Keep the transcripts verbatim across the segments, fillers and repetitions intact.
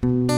And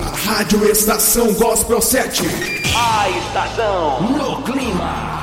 Rádio Estação Gospel sete. A estação no clima.